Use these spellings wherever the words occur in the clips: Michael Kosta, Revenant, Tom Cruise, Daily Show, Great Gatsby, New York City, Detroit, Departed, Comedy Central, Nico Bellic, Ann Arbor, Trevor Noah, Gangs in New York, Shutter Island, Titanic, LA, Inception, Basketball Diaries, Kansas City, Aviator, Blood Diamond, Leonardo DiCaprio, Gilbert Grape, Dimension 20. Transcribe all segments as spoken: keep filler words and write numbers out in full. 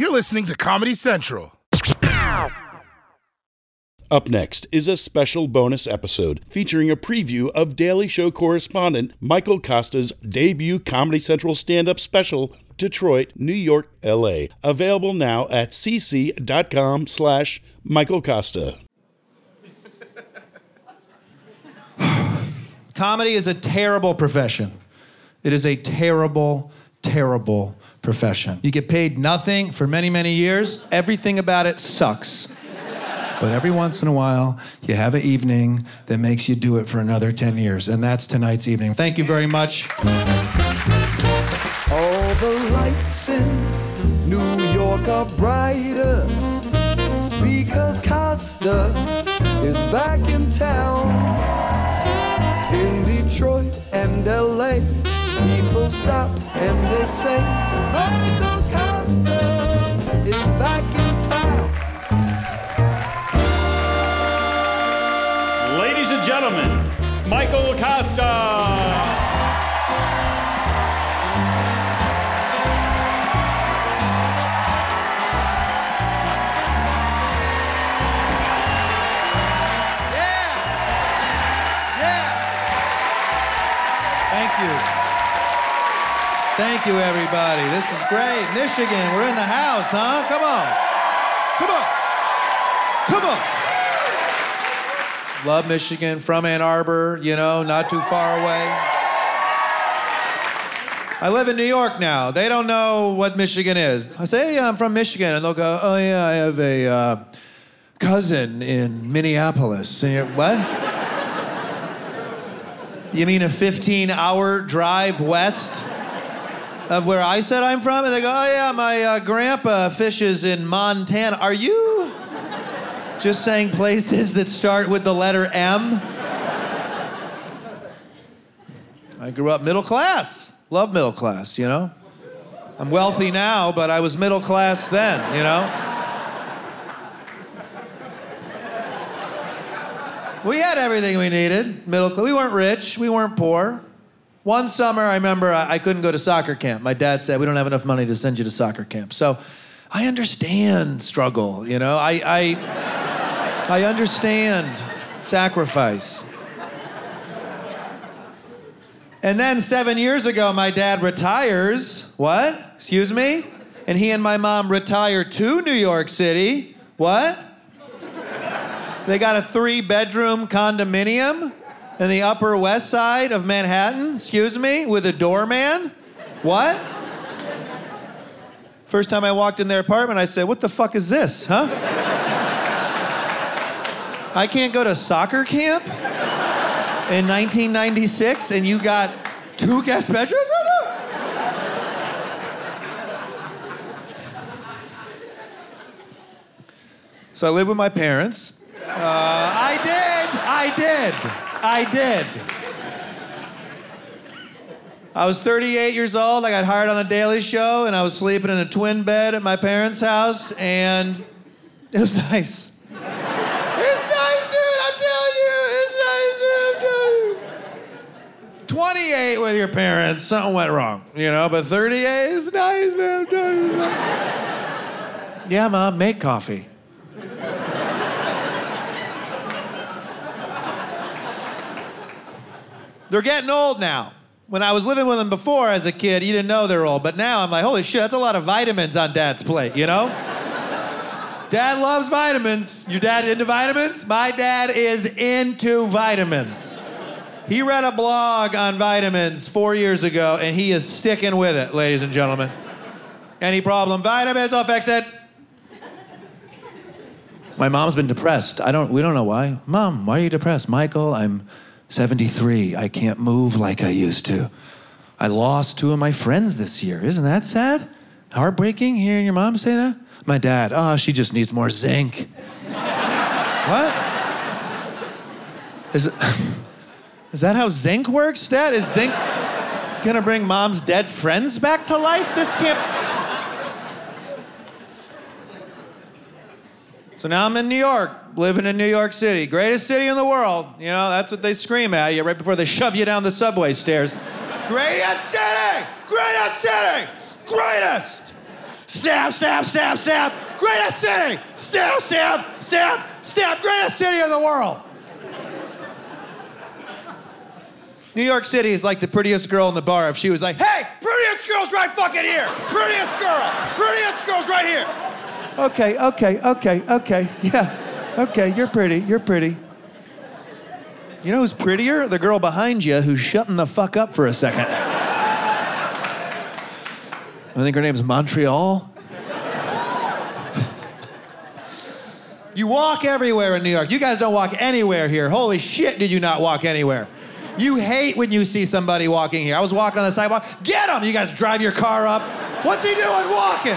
You're listening to Comedy Central. Up next is a special bonus episode featuring a preview of Daily Show correspondent Michael Kosta's debut Comedy Central stand-up special, Detroit, New York, L A, available now at cc.com slash Michael Kosta. Comedy is a terrible profession. It is a terrible, terrible profession. You get paid nothing for many, many years. Everything about it sucks. But every once in a while, you have an evening that makes you do it for another ten years, and that's tonight's evening. Thank you very much. All the lights in New York are brighter because Costa is back in town. In Detroit and L A, people stop and they say, Michael Kosta is back in town. Gentlemen, Michael Kosta. Yeah! Yeah! Thank you. Thank you, everybody. This is great. Michigan, we're in the house, huh? Come on. Come on. Come on. Love Michigan, from Ann Arbor, you know, not too far away. I live in New York now. They don't know what Michigan is. I say, hey, I'm from Michigan. And they'll go, oh, yeah, I have a uh, cousin in Minneapolis. And you're, what? You mean a fifteen-hour drive west of where I said I'm from? And they go, oh, yeah, my uh, grandpa fishes in Montana. Are you just saying places that start with the letter M? I grew up middle class. Love middle class, you know? I'm wealthy now, but I was middle class then, you know? We had everything we needed. Middle class. We weren't rich. We weren't poor. One summer, I remember I, I couldn't go to soccer camp. My dad said, we don't have enough money to send you to soccer camp. So I understand struggle, you know? I... I I understand sacrifice. And then seven years ago, my dad retires. What? Excuse me? And he and my mom retire to New York City. What? They got a three-bedroom condominium in the Upper West Side of Manhattan. Excuse me? With a doorman? What? First time I walked in their apartment, I said, what the fuck is this, huh? I can't go to soccer camp in nineteen ninety-six and you got two guest bedrooms? No, no. So I live with my parents. Uh, I did, I did, I did. I was thirty-eight years old. I got hired on the Daily Show and I was sleeping in a twin bed at my parents' house and it was nice. twenty-eight with your parents, something went wrong, you know, but thirty-eight is nice, man. Yeah, Mom, make coffee. They're getting old now. When I was living with them before as a kid, you didn't know they're old, but now I'm like, holy shit, that's a lot of vitamins on Dad's plate, you know? Dad loves vitamins. Your dad into vitamins? My dad is into vitamins. He read a blog on vitamins four years ago, and he is sticking with it, ladies and gentlemen. Any problem, vitamins, I'll fix it. My mom's been depressed. I don't, we don't know why. Mom, why are you depressed? Michael, I'm seventy-three. I can't move like I used to. I lost two of my friends this year. Isn't that sad? Heartbreaking hearing your mom say that? My dad, oh, she just needs more zinc. What? Is it... Is that how zinc works, Dad? Is zinc gonna bring Mom's dead friends back to life? This can't... So now I'm in New York, living in New York City. Greatest city in the world. You know, that's what they scream at you right before they shove you down the subway stairs. Greatest city! Greatest city! Greatest Stab, stab, stab, stab. Greatest city. Stab, stab, stab, stab. Greatest city in the world. New York City is like the prettiest girl in the bar. If she was like, hey, prettiest girl's right fucking here. Prettiest girl. Prettiest girl's right here. Okay, okay, okay, okay. Yeah, okay, you're pretty. You're pretty. You know who's prettier? The girl behind you who's shutting the fuck up for a second. I think her name's Montreal. You walk everywhere in New York. You guys don't walk anywhere here. Holy shit, did you not walk anywhere? You hate when you see somebody walking here. I was walking on the sidewalk. Get him! You guys drive your car up. What's he doing walking?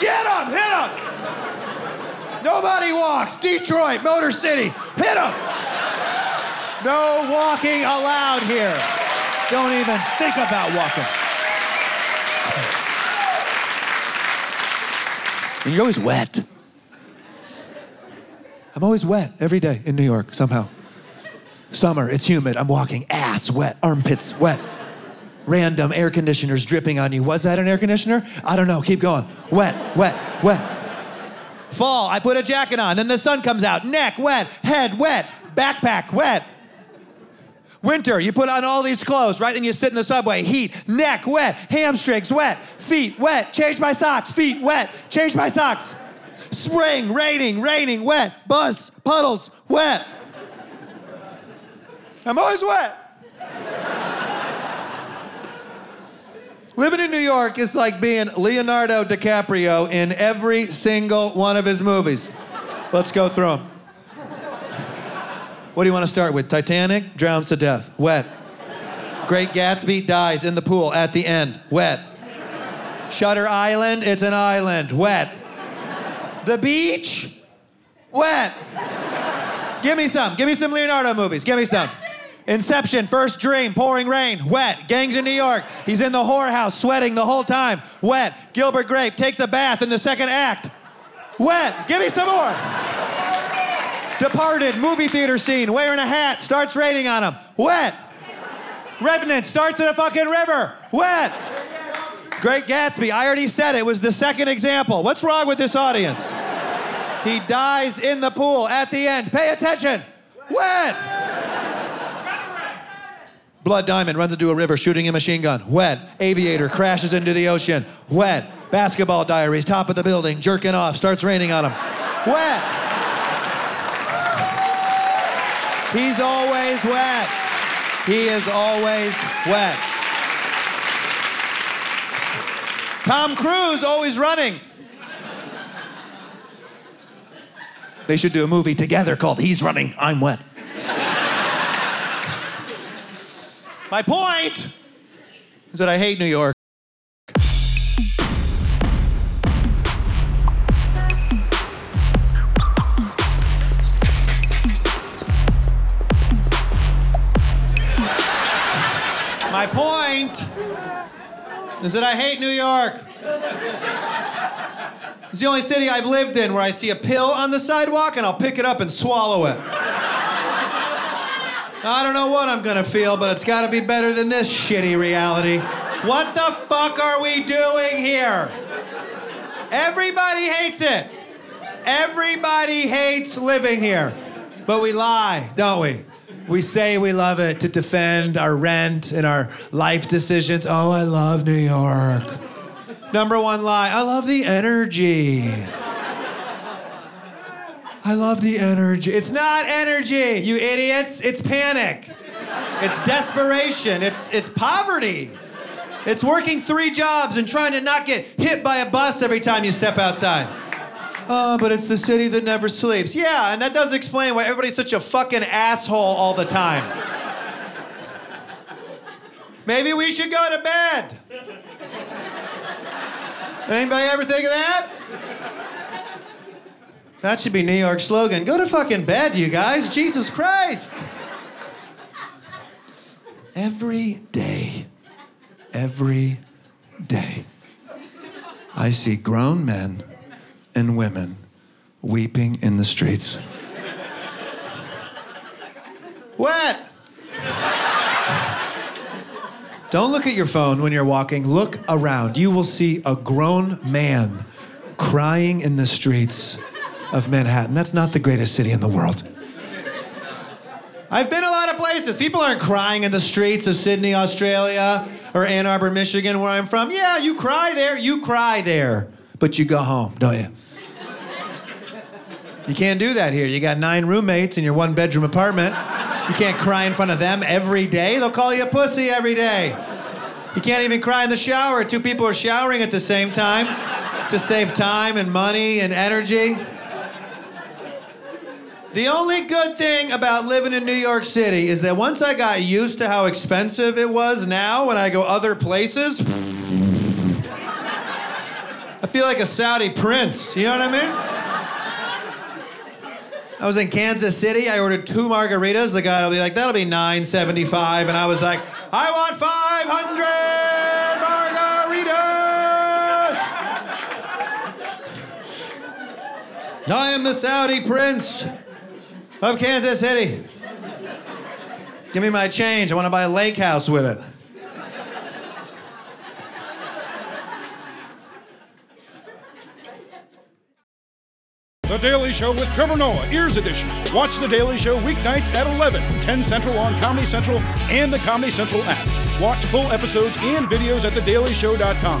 Get him! Hit him! Nobody walks. Detroit, Motor City. Hit him! No walking allowed here. Don't even think about walking. And you're always wet. I'm always wet every day in New York, somehow. Summer, it's humid, I'm walking, ass wet, armpits wet. Random air conditioners dripping on you. Was that an air conditioner? I don't know, keep going. Wet, wet, wet. Fall, I put a jacket on, then the sun comes out. Neck wet, head wet, backpack wet. Winter, you put on all these clothes, right? Then you sit in the subway, heat, neck wet, hamstrings wet, feet wet, change my socks, feet wet, change my socks. Spring, raining, raining, wet, bus, puddles, wet. I'm always wet. Living in New York is like being Leonardo DiCaprio in every single one of his movies. Let's go through them. What do you want to start with? Titanic, drowns to death, wet. Great Gatsby, dies in the pool at the end, wet. Shutter Island, it's an island, wet. The beach, wet. Give me some, give me some Leonardo movies, give me some. Inception, first dream, pouring rain, wet. Gangs in New York, he's in the whorehouse, sweating the whole time, wet. Gilbert Grape takes a bath in the second act, wet. Give me some more. Departed, movie theater scene, wearing a hat, starts raining on him, wet. Revenant, starts in a fucking river, wet. Great Gatsby, I already said it, was the second example. What's wrong with this audience? He dies in the pool at the end. Pay attention, wet. Blood Diamond runs into a river, shooting a machine gun, wet. Aviator crashes into the ocean, wet. Basketball Diaries, top of the building, jerking off, starts raining on him, wet. He's always wet. He is always wet. Tom Cruise, always running. They should do a movie together called He's Running, I'm Wet. My point is that I hate New York. My point is that I hate New York. It's the only city I've lived in where I see a pill on the sidewalk and I'll pick it up and swallow it. I don't know what I'm gonna feel, but it's gotta be better than this shitty reality. What the fuck are we doing here? Everybody hates it. Everybody hates living here. But we lie, don't we? We say we love it to defend our rent and our life decisions. Oh, I love New York. Number one lie, I love the energy. I love the energy. It's not energy, you idiots. It's panic. It's desperation. It's, it's poverty. It's working three jobs and trying to not get hit by a bus every time you step outside. Oh, but it's the city that never sleeps. Yeah, and that does explain why everybody's such a fucking asshole all the time. Maybe we should go to bed. Anybody ever think of that? That should be New York's slogan. Go to fucking bed, you guys. Jesus Christ. Every day, every day, I see grown men and women weeping in the streets. Wet. Don't look at your phone when you're walking. Look around. You will see a grown man crying in the streets of Manhattan. That's not the greatest city in the world. I've been a lot of places. People aren't crying in the streets of Sydney, Australia, or Ann Arbor, Michigan, where I'm from. Yeah, you cry there, you cry there. But you go home, don't you? You can't do that here. You got nine roommates in your one-bedroom apartment. You can't cry in front of them every day. They'll call you a pussy every day. You can't even cry in the shower. Two people are showering at the same time to save time and money and energy. The only good thing about living in New York City is that once I got used to how expensive it was, now when I go other places, I feel like a Saudi prince, you know what I mean? I was in Kansas City, I ordered two margaritas, the guy will be like, that'll be nine seventy-five, and I was like, I want five hundred margaritas! I am the Saudi prince of Kansas City. Give me my change. I want to buy a lake house with it. The Daily Show with Trevor Noah, Ears Edition. Watch The Daily Show weeknights at eleven, ten Central on Comedy Central and the Comedy Central app. Watch full episodes and videos at the daily show dot com.